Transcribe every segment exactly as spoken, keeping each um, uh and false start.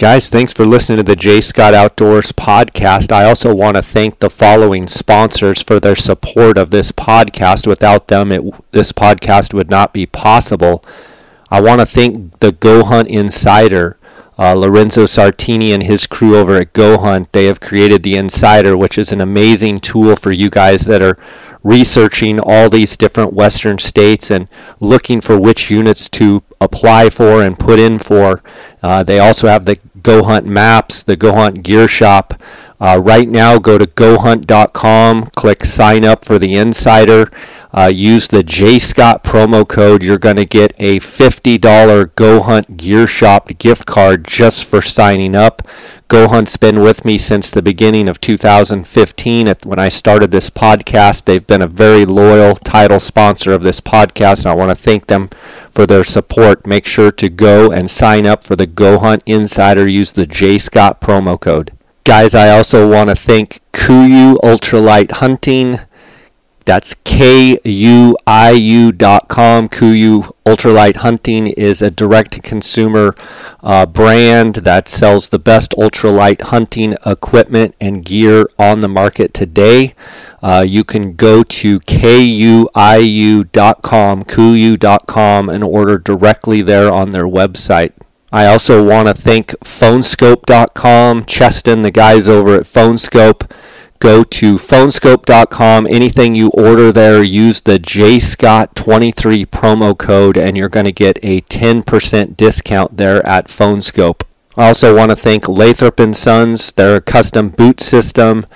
Guys, thanks for listening to the J. Scott Outdoors podcast. I also want to thank the following sponsors for their support of this podcast. Without them, it, this podcast would not be possible. I want to thank the Go Hunt Insider, uh, Lorenzo Sartini and his crew over at Go Hunt. They have created the Insider, which is an amazing tool for you guys that are researching all these different Western states and looking for which units to apply for and put in for. Uh, they also have the Go Hunt Maps, the Go Hunt Gear Shop. Uh, right now, go to go hunt dot com, click sign up for the Insider. Uh, use the J. Scott promo code. You're going to get a fifty dollars Go Hunt Gear Shop gift card just for signing up. Go Hunt's been with me since the beginning of two thousand fifteen. When I started this podcast, they've been a very loyal title sponsor of this podcast, and I want to thank them for their support. Make sure to go and sign up for the Go Hunt Insider. Use the J. Scott promo code. Guys, I also want to thank Kuiu Ultralight Hunting. That's K U I U dot com. Kuiu Ultralight Hunting is a direct-to-consumer uh, brand that sells the best ultralight hunting equipment and gear on the market today. Uh, you can go to K U I U dot com, Kuiu dot com, and order directly there on their website. I also want to thank phone scope dot com, Cheston, the guys over at Phonoscope. Go to phone scope dot com. Anything you order there, use the J Scott twenty-three promo code, and you're going to get a ten percent discount there at Phonoscope. I also want to thank Lathrop and Sons, their custom boot system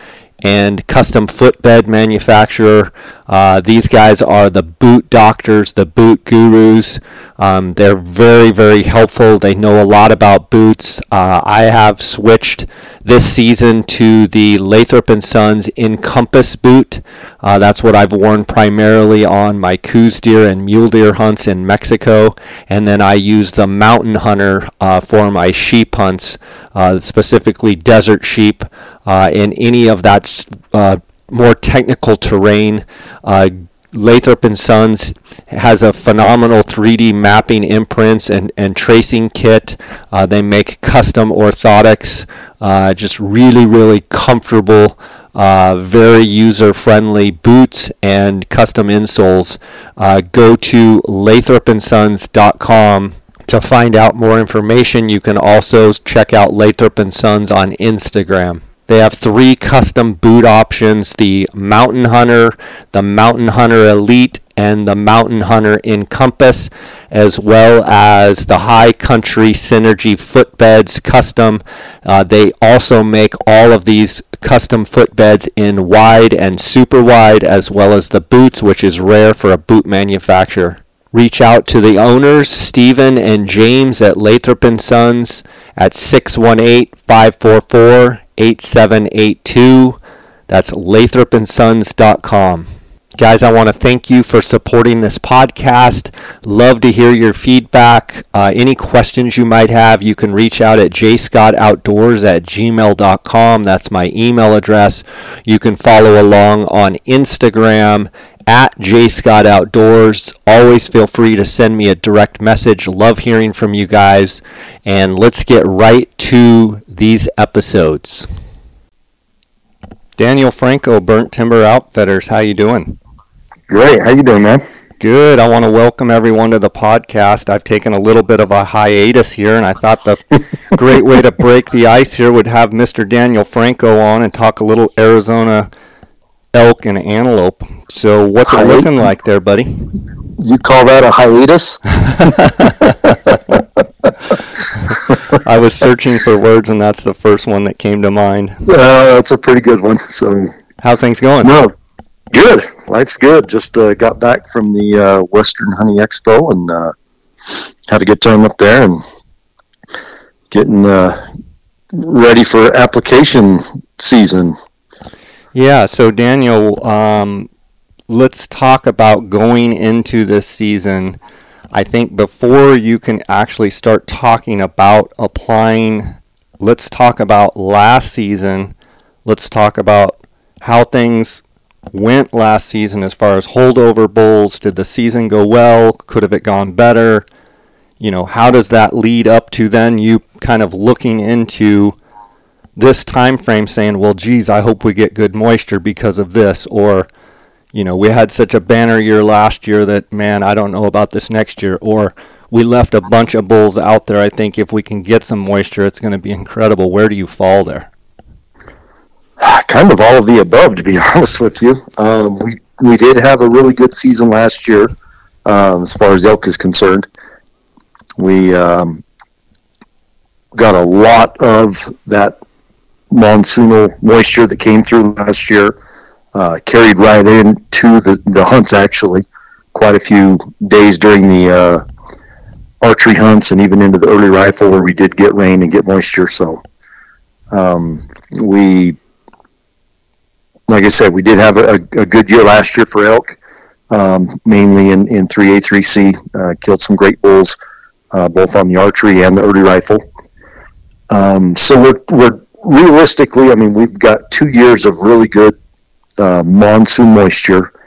and custom footbed manufacturer. Uh, these guys are the boot doctors, the boot gurus. Um, they're very, very helpful. They know a lot about boots. Uh, I have switched this season to the Lathrop and Sons Encompass boot. Uh, that's what I've worn primarily on my coos deer and mule deer hunts in Mexico. And then I use the Mountain Hunter uh, for my sheep hunts, uh, specifically desert sheep, uh, and any of that Uh, more technical terrain. Uh, Lathrop and Sons has a phenomenal three D mapping imprints and, and tracing kit. Uh, they make custom orthotics, uh, just really, really comfortable, uh, very user-friendly boots and custom insoles. Uh, go to lathrop and sons dot com to find out more information. You can also check out Lathrop and Sons on Instagram. They have three custom boot options: the Mountain Hunter, the Mountain Hunter Elite, and the Mountain Hunter Encompass, as well as the High Country Synergy footbeds custom. Uh, they also make all of these custom footbeds in wide and super wide, as well as the boots, which is rare for a boot manufacturer. Reach out to the owners, Stephen and James at Lathrop and Sons, at six one eight, five four four, eight seven eight two. That's lathrop and sons dot com. Guys, I want to thank you for supporting this podcast. Love to hear your feedback. Uh, any questions you might have, you can reach out at j scott outdoors at gmail dot com. That's my email address. You can follow along on Instagram at J. Scott Outdoors. Always feel free to send me a direct message. Love hearing from you guys. And let's get right to these episodes. Daniel Franco, Burnt Timber Outfitters. How you doing? Great. How you doing, man? Good. I want to welcome everyone to the podcast. I've taken a little bit of a hiatus here, and I thought the great way to break the ice here would have Mister Daniel Franco on and talk a little Arizona elk and antelope. So what's it hiatus? Looking like there, buddy? You call that a hiatus? I was searching for words, and that's the first one that came to mind. Uh, that's a pretty good one. So, how's things going? No, good. Life's good. Just uh, got back from the uh, Western Honey Expo and uh, had a good time up there and getting uh, ready for application season. Yeah, so Daniel, um, let's talk about going into this season. I think before you can actually start talking about applying, let's talk about last season. Let's talk about how things went last season as far as holdover bulls. Did the season go well? Could have it gone better? you know, how does that lead up to then you kind of looking into this time frame saying, well, geez, I hope we get good moisture because of this, or, you know, we had such a banner year last year that, man, I don't know about this next year, or we left a bunch of bulls out there. I think if we can get some moisture, it's going to be incredible. Where do you fall there? Kind of all of the above, to be honest with you. Um, we, we did have a really good season last year, um, as far as elk is concerned. We um, got a lot of that monsoonal moisture that came through last year, uh, carried right into the, the hunts, actually. Quite a few days during the uh, archery hunts and even into the early rifle where we did get rain and get moisture. So um, we... Like I said, we did have a, a good year last year for elk, um, mainly in, in three A, three C. Uh, killed some great bulls, uh, both on the archery and the early rifle. Um, so we're, we're realistically, I mean, we've got two years of really good uh, monsoon moisture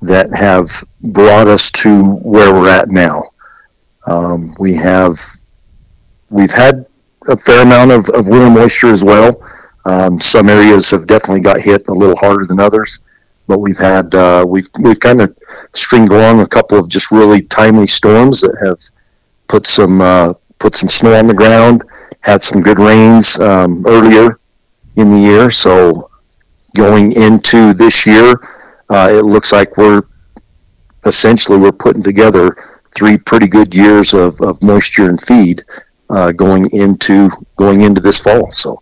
that have brought us to where we're at now. Um, we have, we've had a fair amount of, of winter moisture as well. Um, some areas have definitely got hit a little harder than others, but we've had uh, we've we've kind of stringed along a couple of just really timely storms that have put some uh, put some snow on the ground, had some good rains um, earlier in the year. So going into this year, uh, it looks like we're essentially we're putting together three pretty good years of, of moisture and feed uh, going into going into this fall. So.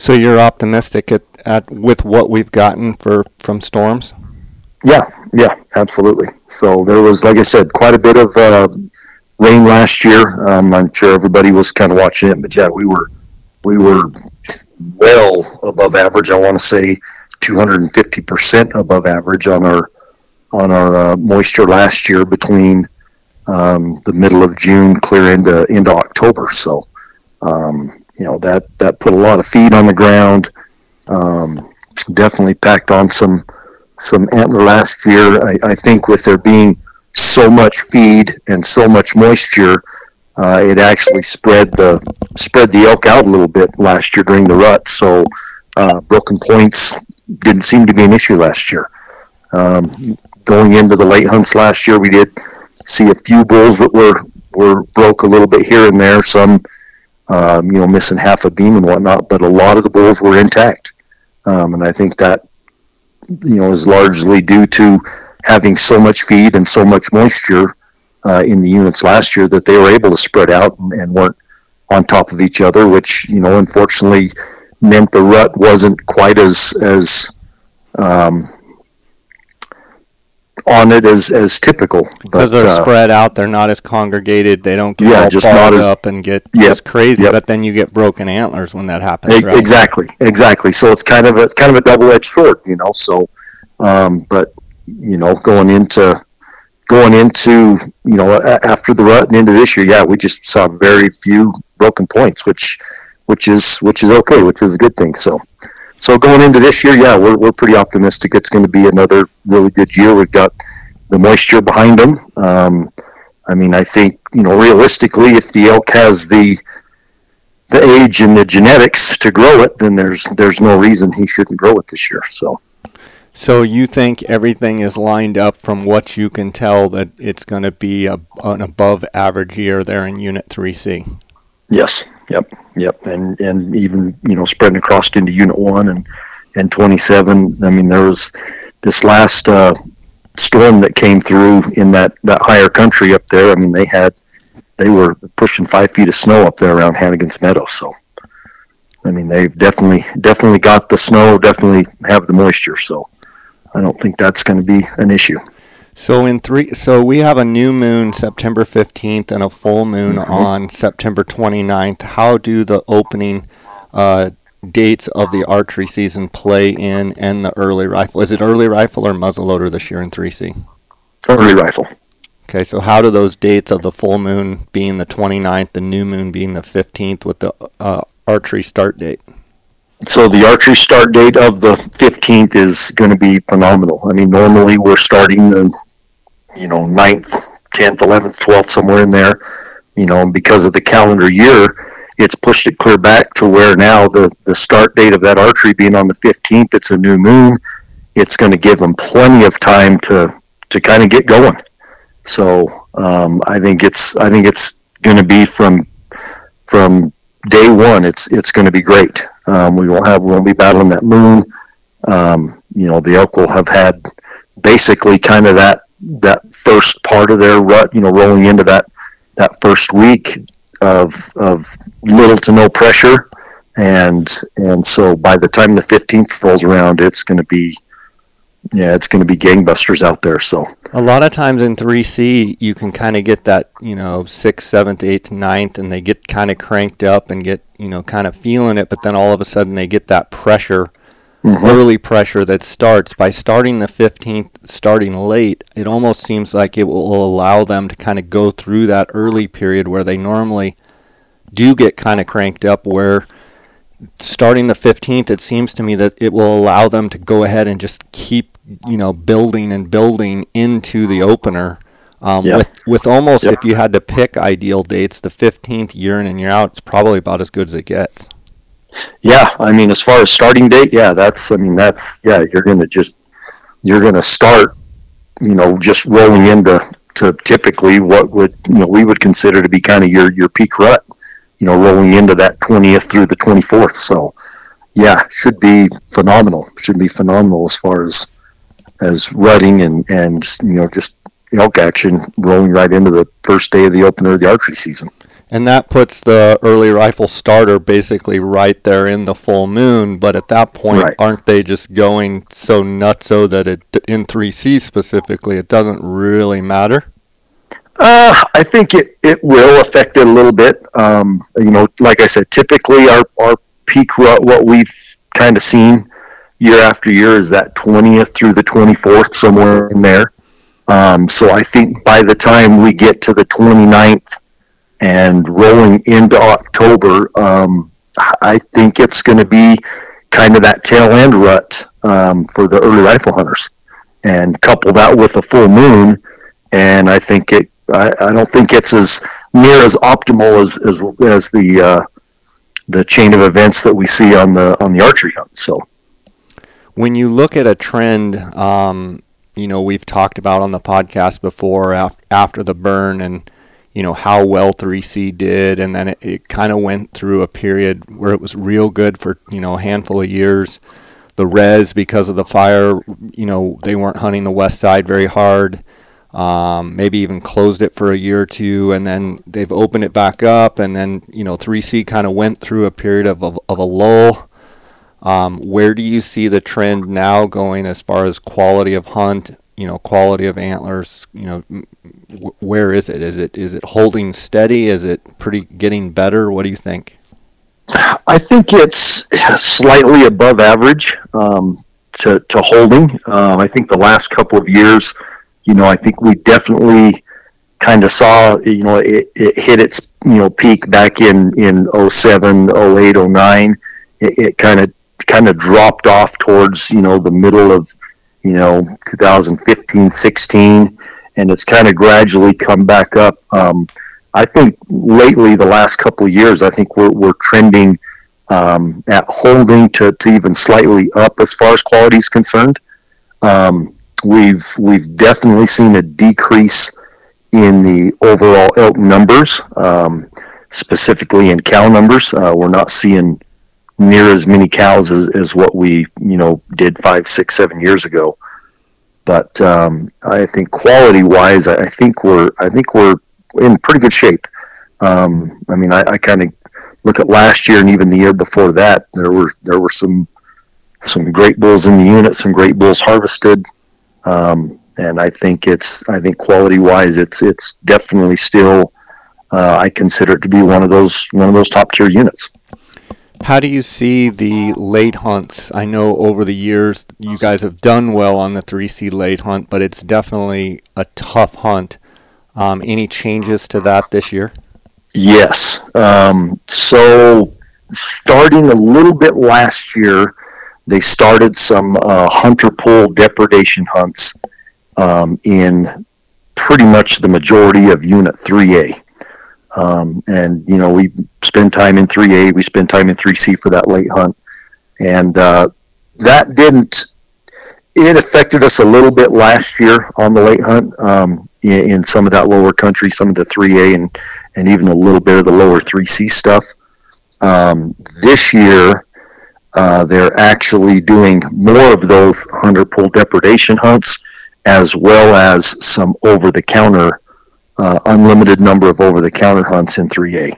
So you're optimistic at, at with what we've gotten for from storms? Yeah, yeah, absolutely. So there was, like I said, quite a bit of uh, rain last year. Um, I'm sure everybody was kind of watching it, but yeah, we were we were well above average. I want to say two hundred fifty percent above average on our on our uh, moisture last year between um, the middle of June clear into into October. So. Um, You know, that, that put a lot of feed on the ground, um, definitely packed on some some antler last year. I, I think with there being so much feed and so much moisture, uh, it actually spread the spread the elk out a little bit last year during the rut. So uh, broken points didn't seem to be an issue last year. Um, going into the late hunts last year, we did see a few bulls that were, were broke a little bit here and there, some... Um, you know, missing half a beam and whatnot, but a lot of the bulls were intact. Um, and I think that, you know, is largely due to having so much feed and so much moisture uh, in the units last year that they were able to spread out and, and weren't on top of each other, which, you know, unfortunately meant the rut wasn't quite as, as um, on it as, as typical. Because they're uh, spread out, they're not as congregated, they don't get yeah, all just not as, up and get yep, just crazy, yep. But then you get broken antlers when that happens, it, right? Exactly, exactly. So it's kind of a kind of a double-edged sword, you know, so, um, but, you know, going into, going into, you know, a, after the rut and into this year, yeah, we just saw very few broken points, which, which is, which is okay, which is a good thing, so. So going into this year, yeah, we're we're pretty optimistic. It's going to be another really good year. We've got the moisture behind them. Um, I mean, I think, you know, realistically, if the elk has the the age and the genetics to grow it, then there's there's no reason he shouldn't grow it this year. So, so you think everything is lined up from what you can tell that it's going to be a, an above average year there in Unit three C? Yes. Yep. Yep. And, and even, you know, spreading across into Unit one and, and twenty-seven. I mean, there was this last uh, storm that came through in that, that higher country up there. I mean, they had, they were pushing five feet of snow up there around Hannigan's Meadow. So, I mean, they've definitely, definitely got the snow, definitely have the moisture. So I don't think that's going to be an issue. So in three, so we have a new moon September fifteenth and a full moon mm-hmm. on September twenty-ninth. How do the opening uh, dates of the archery season play in and the early rifle? Is it early rifle or muzzleloader this year in three C? Early rifle. Okay, so how do those dates of the full moon being the twenty-ninth, the new moon being the fifteenth with the uh, archery start date? So the archery start date of the fifteenth is going to be phenomenal. I mean, normally we're starting... Uh, you know, ninth, tenth, eleventh, twelfth, somewhere in there. you know, because of the calendar year, it's pushed it clear back to where now the, the start date of that archery being on the fifteenth, it's a new moon. It's going to give them plenty of time to, to kind of get going. So um, I think it's I think it's going to be from from day one. It's it's going to be great. Um, we won't have we won't be battling that moon. Um, you know, the elk will have had basically kind of that that first part of their rut. You know, rolling into that that first week of of little to no pressure, and and so by the time the fifteenth rolls around, it's going to be yeah it's going to be gangbusters out there. So a lot of times in three C you can kind of get that, you know, sixth, seventh, eighth, ninth, and they get kind of cranked up and get, you know, kind of feeling it, but then all of a sudden they get that pressure, mm-hmm. early pressure that starts by starting the fifteenth, starting late. It almost seems like it will allow them to kind of go through that early period where they normally do get kind of cranked up, where starting the fifteenth, it seems to me that it will allow them to go ahead and just keep, you know, building and building into the opener. Um, yeah. With with almost, yeah. if you had to pick ideal dates, the fifteenth year in and year out, it's probably about as good as it gets. Yeah, I mean, as far as starting date, yeah, that's, I mean, that's, yeah, you're going to just, you're going to start, you know, just rolling into to typically what would, you know, we would consider to be kind of your, your peak rut. You know, rolling into that twentieth through the twenty-fourth. So, yeah, should be phenomenal. Should be phenomenal as far as as rutting and, and you know, just elk action rolling right into the first day of the opener of the archery season. And that puts the early rifle starter basically right there in the full moon. But at that point, right. aren't they just going so nutso that it, in three C specifically, it doesn't really matter? Uh, I think it, it will affect it a little bit. Um, you know, like I said, typically our, our peak rut, what we've kind of seen year after year is that twentieth through the twenty-fourth, somewhere in there. Um, so I think by the time we get to the twenty-ninth and rolling into October, um, I think it's going to be kind of that tail end rut um, for the early rifle hunters. And couple that with a full moon, and I think it, I, I don't think it's as near as optimal as as, as the uh, the chain of events that we see on the on the archery hunt. So, when you look at a trend, um, you know, we've talked about on the podcast before af- after the burn, and you know how well three C did, and then it, it kind of went through a period where it was real good for, you know, a handful of years. The res, because of the fire, you know, they weren't hunting the west side very hard. Um, maybe even closed it for a year or two, and then they've opened it back up, and then, you know, three C kind of went through a period of, of, of a lull. Um, where do you see the trend now going as far as quality of hunt, you know, quality of antlers, you know, w- where is it? Is it, is it holding steady? Is it pretty getting better? What do you think? I think it's slightly above average, um, to, to holding. Um, I think the last couple of years, you know, I think we definitely kind of saw, you know, it, it hit its, you know, peak back in, in oh seven, oh eight, oh nine. It, it kind of kind of dropped off towards, you know, the middle of, you know, twenty fifteen, sixteen, and it's kind of gradually come back up. Um, I think lately, the last couple of years, I think we're, we're trending um, at holding to, to even slightly up as far as quality is concerned. Um We've we've definitely seen a decrease in the overall elk numbers, um, specifically in cow numbers. Uh, we're not seeing near as many cows as, as what we, you know, did five, six, seven years ago. But um, I think quality wise, I think we're I think we're in pretty good shape. Um, I mean, I, I kind of look at last year and even the year before that. There were there were some some great bulls in the unit, some great bulls harvested. Um, and I think it's, I think quality wise, it's, it's definitely still, uh, I consider it to be one of those, one of those top tier units. How do you see the late hunts? I know over the years you guys have done well on the three C late hunt, but it's definitely a tough hunt. Um, any changes to that this year? Yes. Um, so starting a little bit last year, they started some uh, hunter pull depredation hunts um, in pretty much the majority of Unit three A. Um, and, you know, we spend time in three A, we spend time in three C for that late hunt. And uh, that didn't, it affected us a little bit last year on the late hunt um, in, in some of that lower country, some of the three A and, and even a little bit of the lower three C stuff. Um, this year, uh, they're actually doing more of those hunter pull depredation hunts, as well as some over-the-counter, uh, unlimited number of over-the-counter hunts in three A.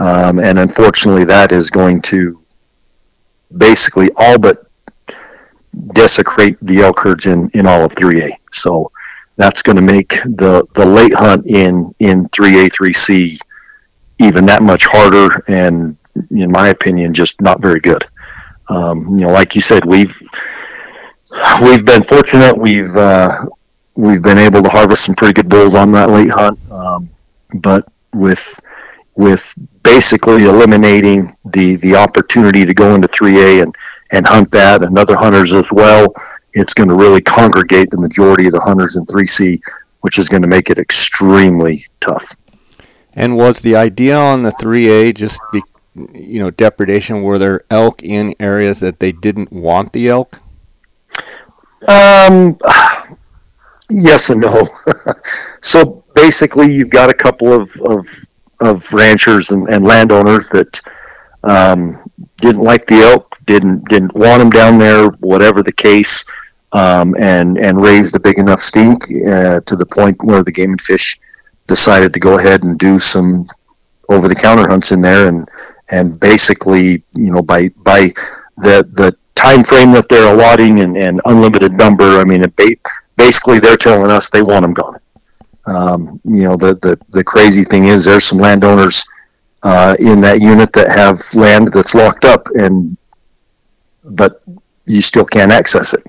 Um, and unfortunately, that is going to basically all but desecrate the elk herds in, in all of three A. So that's going to make the, the late hunt in, in three A, three C even that much harder, and in my opinion, just not very good. Um, you know, like you said, we've we've been fortunate. We've uh, we've been able to harvest some pretty good bulls on that late hunt, um, but with with basically eliminating the, the opportunity to go into three A and, and hunt that and other hunters as well, it's going to really congregate the majority of the hunters in three C, which is going to make it extremely tough. And was the idea on the three A just, be, you know, depredation? Were there elk in areas that they didn't want the elk? Um, yes and no. So basically, you've got a couple of of, of ranchers and, and landowners that um, didn't like the elk, didn't didn't want them down there, whatever the case, um, and and raised a big enough stink uh, to the point where the Game and Fish decided to go ahead and do some over-the-counter hunts in there, and and basically, you know, by by the the time frame that they're allotting and, and unlimited number, I mean, it ba- basically they're telling us they want them gone. Um, you know, the, the, the crazy thing is there's some landowners uh, in that unit that have land that's locked up, and but you still can't access it.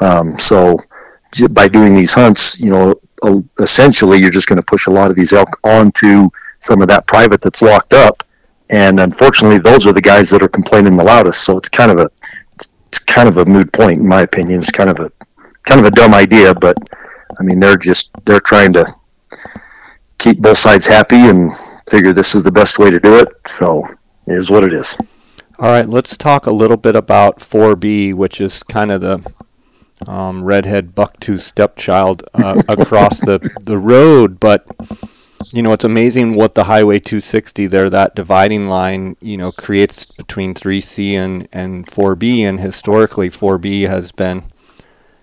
Um, so by doing these hunts, you know, essentially you're just going to push a lot of these elk onto some of that private that's locked up, and unfortunately those are the guys that are complaining the loudest. So it's kind of a it's kind of a moot point, in my opinion. It's kind of a kind of a dumb idea, but I mean, they're just they're trying to keep both sides happy and figure this is the best way to do it. So it is what it is. All right, let's talk a little bit about four B, which is kind of the Um, redhead bucktooth stepchild uh, across the, the road. But, you know, it's amazing what the Highway two sixty there, that dividing line, you know, creates between three C and, and four B. And historically, four B has been,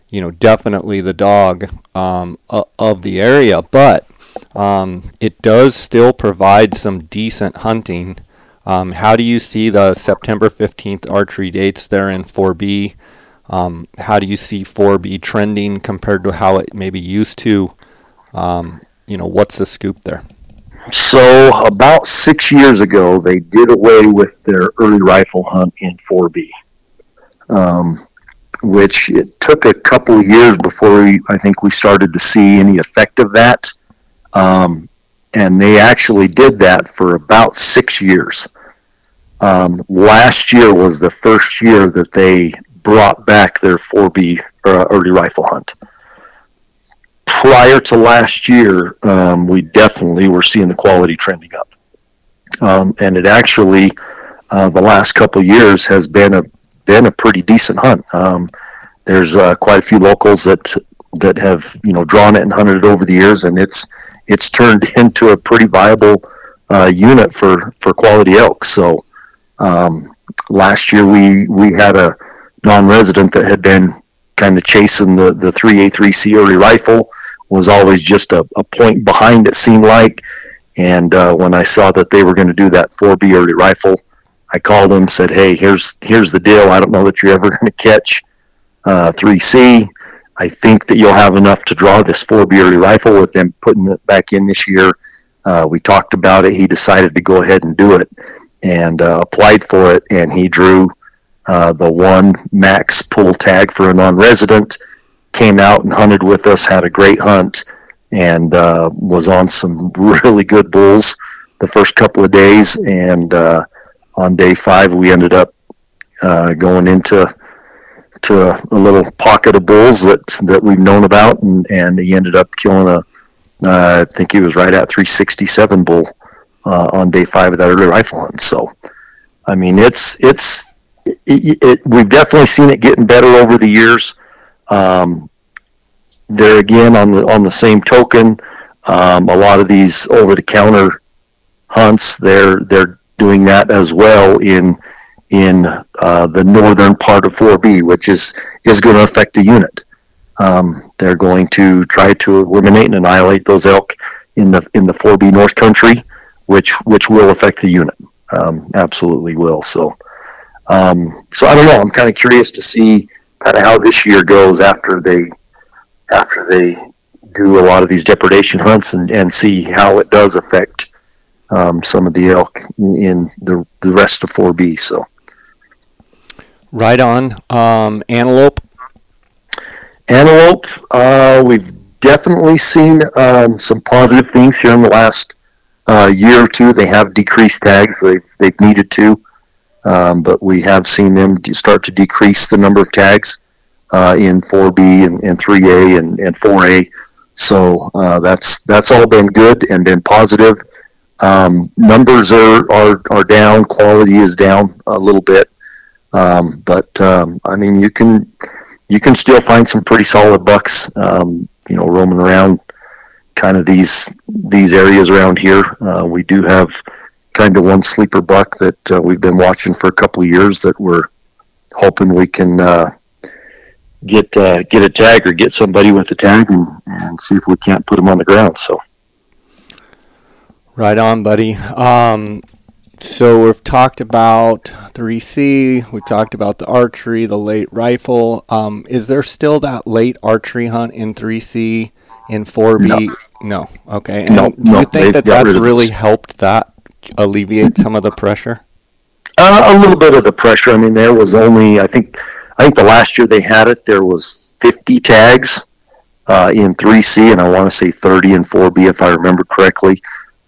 you know, definitely the dog um, uh, of the area. But um, it does still provide some decent hunting. Um, how do you see the September fifteenth archery dates there in four B? Um, how do you see four B trending compared to how it maybe used to? Um, you know, what's the scoop there? So about six years ago, they did away with their early rifle hunt in four B, um, which it took a couple of years before we, I think we started to see any effect of that. Um, and they actually did that for about six years. Um, last year was the first year that they brought back their four B uh, early rifle hunt. Prior to last year, um, we definitely were seeing the quality trending up. Um, and it actually, uh, the last couple of years has been a been a pretty decent hunt. Um, there's uh, quite a few locals that that have, you know, drawn it and hunted it over the years, and it's it's turned into a pretty viable uh, unit for, for quality elk. So um, last year we, we had a non-resident that had been kind of chasing the, the three A, three C early rifle, was always just a, a point behind, it seemed like. And uh, when I saw that they were going to do that four B early rifle, I called them, said, hey, here's here's the deal. I don't know that you're ever going to catch uh, three C. I think that you'll have enough to draw this four B early rifle with them putting it back in this year. Uh, we talked about it. He decided to go ahead and do it, and uh, applied for it, and he drew Uh, the one max pull tag for a non-resident, came out and hunted with us, had a great hunt, and uh, was on some really good bulls the first couple of days. And uh, on day five, we ended up uh, going into to a little pocket of bulls that, that we've known about, and, and he ended up killing a, uh, I think he was right at three sixty-seven bull uh, on day five of that early rifle hunt. So, I mean, it's, it's, it, it, we've definitely seen it getting better over the years. Um, there again, on the, on the same token, um, a lot of these over the counter hunts, they're, they're doing that as well in, in, uh, the northern part of four B, which is, is going to affect the unit. Um, they're going to try to eliminate and annihilate those elk in the in the four B North Country, which which will affect the unit. Um, absolutely will. So, um, so I don't know. I'm kind of curious to see kind of how this year goes after they after they do a lot of these depredation hunts and, and see how it does affect um, some of the elk in the the rest of four B. So, right on. Um, antelope. Antelope, uh, we've definitely seen um, some positive things here in the last uh, year or two. They have decreased tags. They've, they've needed to, um, but we have seen them start to decrease the number of tags uh, in four B and, and three A and, and four A. So uh, that's that's all been good and been positive. Um, numbers are, are, are down. Quality is down a little bit. Um, but, um, I mean, you can... You can still find some pretty solid bucks, um, you know, roaming around kind of these these areas around here. Uh, we do have kind of one sleeper buck that uh, we've been watching for a couple of years that we're hoping we can uh, get uh, get a tag or get somebody with a tag and, and see if we can't put him on the ground. So, right on, buddy. Um, So we've talked about three C, we've talked about the archery, the late rifle. Um, is there still that late archery hunt in three C, in four B? No. no. Okay. And no, do no, you think that that's really helped that alleviate some of the pressure? Uh, a little bit of the pressure. I mean, there was only, I think, I think the last year they had it, there was fifty tags uh, in three C, and I want to say thirty in four B if I remember correctly.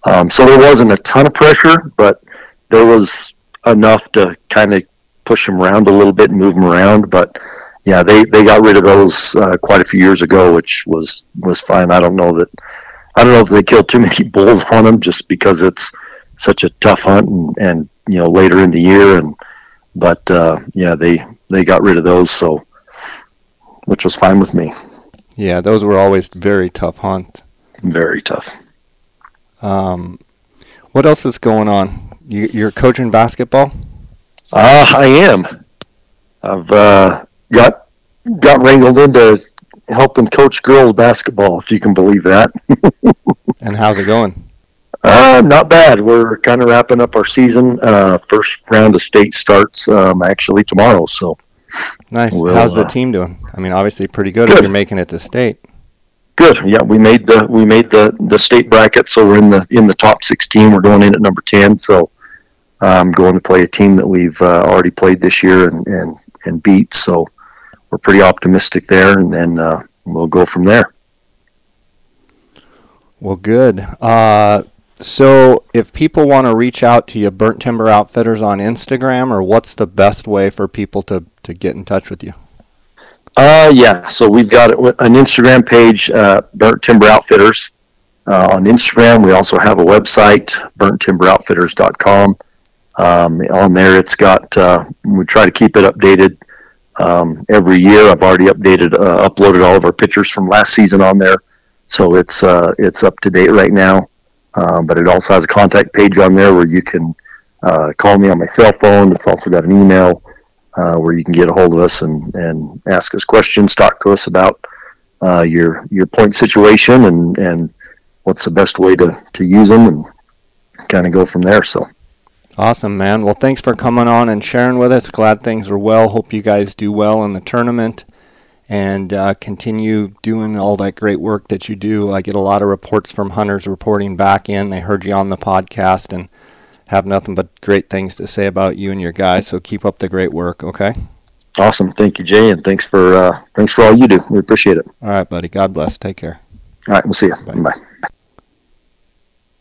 Um, so there wasn't a ton of pressure, but there was enough to kind of push them around a little bit and move them around. But, yeah, they, they got rid of those uh, quite a few years ago, which was, was fine. I don't know that I don't know if they killed too many bulls on them just because it's such a tough hunt and, and you know, later in the year. And But, uh, yeah, they, they got rid of those, so which was fine with me. Yeah, those were always very tough hunt. Very tough. Um, what else is going on? You, you're coaching basketball? Uh, I am. I've uh, got got wrangled into helping coach girls basketball, if you can believe that. And how's it going? Uh, not bad. We're kind of wrapping up our season. Uh, first round of state starts um, actually tomorrow. So nice. We'll, how's the uh, team doing? I mean, obviously pretty good, good if you're making it to state. Good. Yeah, we made the we made the, the state bracket, so we're in the in the top sixteen. We're going in at number ten, so I'm um, going to play a team that we've uh, already played this year and, and, and beat. So we're pretty optimistic there, and then uh, we'll go from there. Well, good. Uh, so if people want to reach out to you, Burnt Timber Outfitters on Instagram, or what's the best way for people to, to get in touch with you? Uh, yeah, so we've got an Instagram page, uh, Burnt Timber Outfitters, uh, on Instagram. We also have a website, burnt timber outfitters dot com. Um, on there, it's got, uh, we try to keep it updated, um, every year. I've already updated, uh, uploaded all of our pictures from last season on there. So it's, uh, it's up to date right now. Um, but it also has a contact page on there where you can, uh, call me on my cell phone. It's also got an email. Uh, where you can get a hold of us and, and ask us questions, talk to us about uh, your your point situation and, and what's the best way to, to use them and kind of go from there. So, awesome, man. Well, thanks for coming on and sharing with us. Glad things are well. Hope you guys do well in the tournament and uh, continue doing all that great work that you do. I get a lot of reports from hunters reporting back in. They heard you on the podcast and have nothing but great things to say about you and your guys, so keep up the great work, okay? Awesome. Thank you, Jay, and thanks for uh, thanks for all you do. We appreciate it. All right, buddy. God bless. Take care. All right, we'll see you. Bye. Bye.